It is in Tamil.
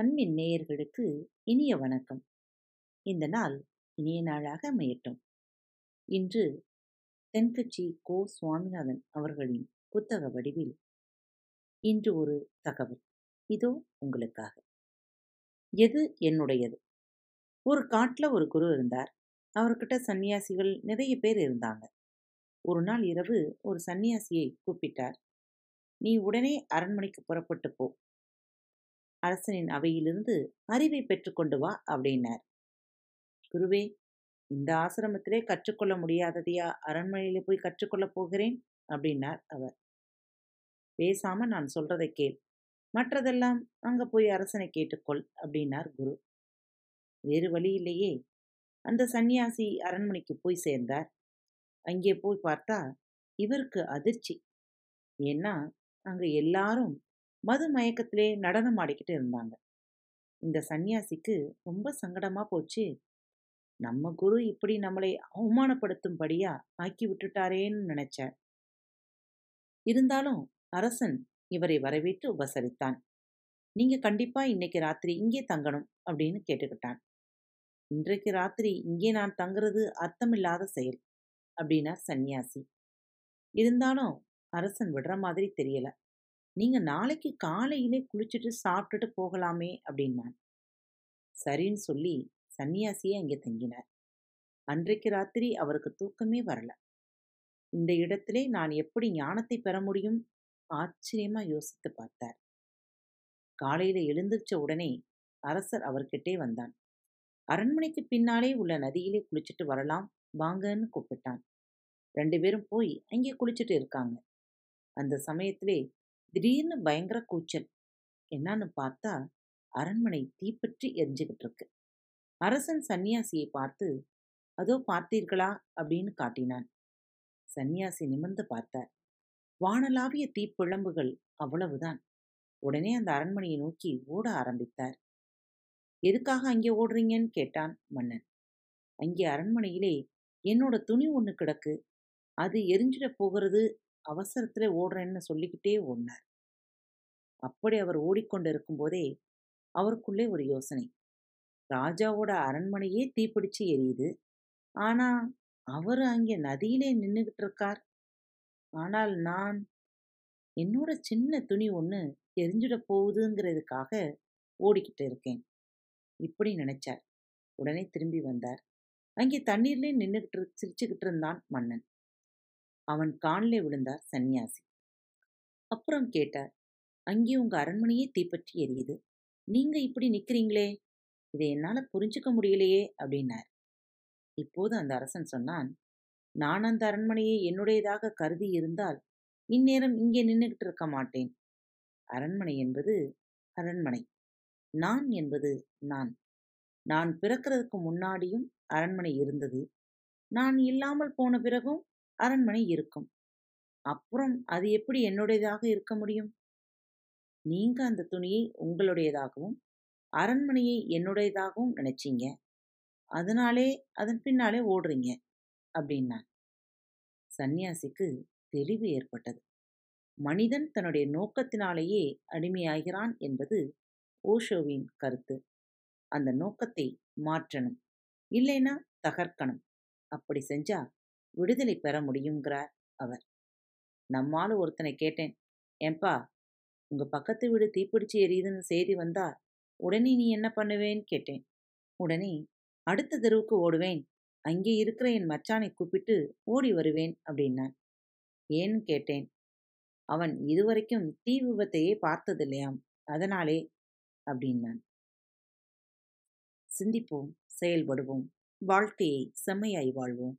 அன்பின் நேயர்களுக்கு இனிய வணக்கம். இந்த நாள் இனிய நாளாக அமையட்டும். இன்று தென்கட்சி கோ. சுவாமிநாதன் அவர்களின் புத்தக வடிவில் இன்று ஒரு தகவல் இதோ உங்களுக்காக. எது என்னுடையது? ஒரு காட்டில் ஒரு குரு இருந்தார். அவர்கிட்ட சன்னியாசிகள் நிறைய பேர் இருந்தாங்க. ஒரு நாள் இரவு ஒரு சன்னியாசியை கூப்பிட்டார். நீ உடனே அரண்மனைக்கு புறப்பட்டு போ, அரசனின் அவையிலிருந்து அறிவை பெற்றுக்கொண்டு வா அப்படின்னார். குருவே, இந்த ஆசிரமத்திலே கற்றுக்கொள்ள முடியாததையா அரண்மனையிலே போய் கற்றுக்கொள்ளப் போகிறேன் அப்படின்னார் அவர். பேசாம நான் சொல்றதை கேள், மற்றதெல்லாம் அங்க போய் அரசனை கேட்டுக்கொள் அப்படின்னார் குரு. வேறு வழி இல்லையே. அந்த சன்னியாசி அரண்மனைக்கு போய் சேர்ந்தார். அங்கே போய் பார்த்தா இவருக்கு அதிர்ச்சி. ஏன்னா அங்க எல்லாரும் மது மயக்கத்திலே நடனம் ஆடிக்கிட்டு இருந்தாங்க. இந்த சன்னியாசிக்கு ரொம்ப சங்கடமாக போச்சு. நம்ம குரு இப்படி நம்மளை அவமானப்படுத்தும்படியா ஆக்கி விட்டுட்டாரேன்னு நினைச்சார். இருந்தாலும் அரசன் இவரை வரவேற்று உபசரித்தான். நீங்க கண்டிப்பா இன்னைக்கு ராத்திரி இங்கே தங்கணும் அப்படின்னு கேட்டுக்கிட்டான். இன்றைக்கு ராத்திரி இங்கே நான் தங்குறது அர்த்தமில்லாத செயல் அப்படின்னார் சன்னியாசி. இருந்தாலும் அரசன் விடுற மாதிரி தெரியல. நீங்க நாளைக்கு காலையிலே குளிச்சுட்டு சாப்பிட்டுட்டு போகலாமே அப்படின்னான். சரின்னு சொல்லி சன்னியாசியை அங்கே தங்கினார். அன்றைக்கு ராத்திரி அவருக்கு தூக்கமே வரல. இந்த இடத்திலே நான் எப்படி ஞானத்தை பெற முடியும் ஆச்சரியமா யோசித்து பார்த்தார். காலையில எழுந்திருச்ச உடனே அரசர் அவர்கிட்டே வந்தான். அரண்மனைக்கு பின்னாலே உள்ள நதியிலே குளிச்சுட்டு வரலாம் வாங்கன்னு கூப்பிட்டான். 2 பேரும் போய் அங்கே குளிச்சுட்டு இருக்காங்க. அந்த சமயத்திலே திடீர்னு பயங்கர கூச்சல். என்னன்னு பார்த்தா அரண்மனை தீப்பற்றி எரிஞ்சுக்கிட்டு இருக்கு. அரசன் சன்னியாசியை பார்த்து அதோ பார்த்தீர்களா அப்படின்னு காட்டினான். சன்னியாசி நிமிர்ந்து பார்த்தார். வானலாவிய தீப்பிழம்புகள் அவ்வளவுதான். உடனே அந்த அரண்மனையை நோக்கி ஓட ஆரம்பித்தார். எதுக்காக அங்கே ஓடுறீங்கன்னு கேட்டான் மன்னன். அங்கே அரண்மனையிலே என்னோட துணி ஒன்று கிடக்கு, அது எரிஞ்சிட போகிறது, அவசரத்துல ஓடுறேன்னு சொல்லிக்கிட்டே ஓடினார். அப்படி அவர் ஓடிக்கொண்டு இருக்கும்போதே அவருக்குள்ளே ஒரு யோசனை. ராஜாவோட அரண்மனையே தீப்பிடிச்சு எரியுது, ஆனா அவர் அங்கே நதியிலே நின்றுகிட்டு இருக்கார். ஆனால் நான் என்னோட சின்ன துணி ஒன்று எரிஞ்சுட போகுதுங்கிறதுக்காக ஓடிக்கிட்டு இருக்கேன் இப்படி நினைச்சார். உடனே திரும்பி வந்தார். அங்கே தண்ணீர்லே நின்றுகிட்டு சிரிச்சுக்கிட்டு இருந்தான் மன்னன். அவன் காலிலே விழுந்தார் சன்னியாசி. அப்புறம் கேட்டார், அங்கே உங்க அரண்மனையே தீப்பற்றி எரியுது, நீங்க இப்படி நிக்கிறீங்களே, இதை என்னால புரிஞ்சுக்க முடியலையே அப்படின்னார். இப்போது அந்த அரசன் சொன்னான், நான் அந்த அரண்மனையை என்னுடையதாக கருதி இருந்தால் இந்நேரம் இங்கே நின்றுகிட்டு இருக்க மாட்டேன். அரண்மனை என்பது அரண்மனை, நான் என்பது நான். நான் பிறக்கிறதுக்கு முன்னாடியும் அரண்மனை இருந்தது, நான் இல்லாமல் போன பிறகும் அரண்மனை இருக்கும். அப்புறம் அது எப்படி என்னுடையதாக இருக்க முடியும்? நீங்க அந்த துணியை உங்களுடையதாகவும் அரண்மனையை என்னுடையதாகவும் நினைச்சீங்க, அதனாலே அதன் பின்னாலே ஓடுறீங்க அப்படின்னான். சன்னியாசிக்கு தெளிவு ஏற்பட்டது. மனிதன் தன்னுடைய நோக்கத்தினாலேயே அடிமையாகிறான் என்பது ஓஷோவின் கருத்து. அந்த நோக்கத்தை மாற்றணும், இல்லைன்னா தகர்க்கணும். அப்படி செஞ்சா விடுதலை பெற முடியுங்கிறார் அவர். நம்மால் ஒருத்தனை கேட்டேன், ஏன்பா உங்கள் பக்கத்து வீடு தீப்பிடிச்சு எரியுதுன்னு செய்தி வந்தா உடனே நீ என்ன பண்ணுவேன்னு கேட்டேன். உடனே அடுத்த தெருவுக்கு ஓடுவேன், அங்கே இருக்கிற என் மச்சானை கூப்பிட்டு ஓடி வருவேன் அப்படின்னான். ஏன்னு கேட்டேன். அவன் இதுவரைக்கும் தீ விபத்தையே பார்த்ததில்லையாம், அதனாலே அப்படின்னான். சிந்திப்போம், செயல்படுவோம், வாழ்க்கையை செம்மையாய் வாழ்வோம்.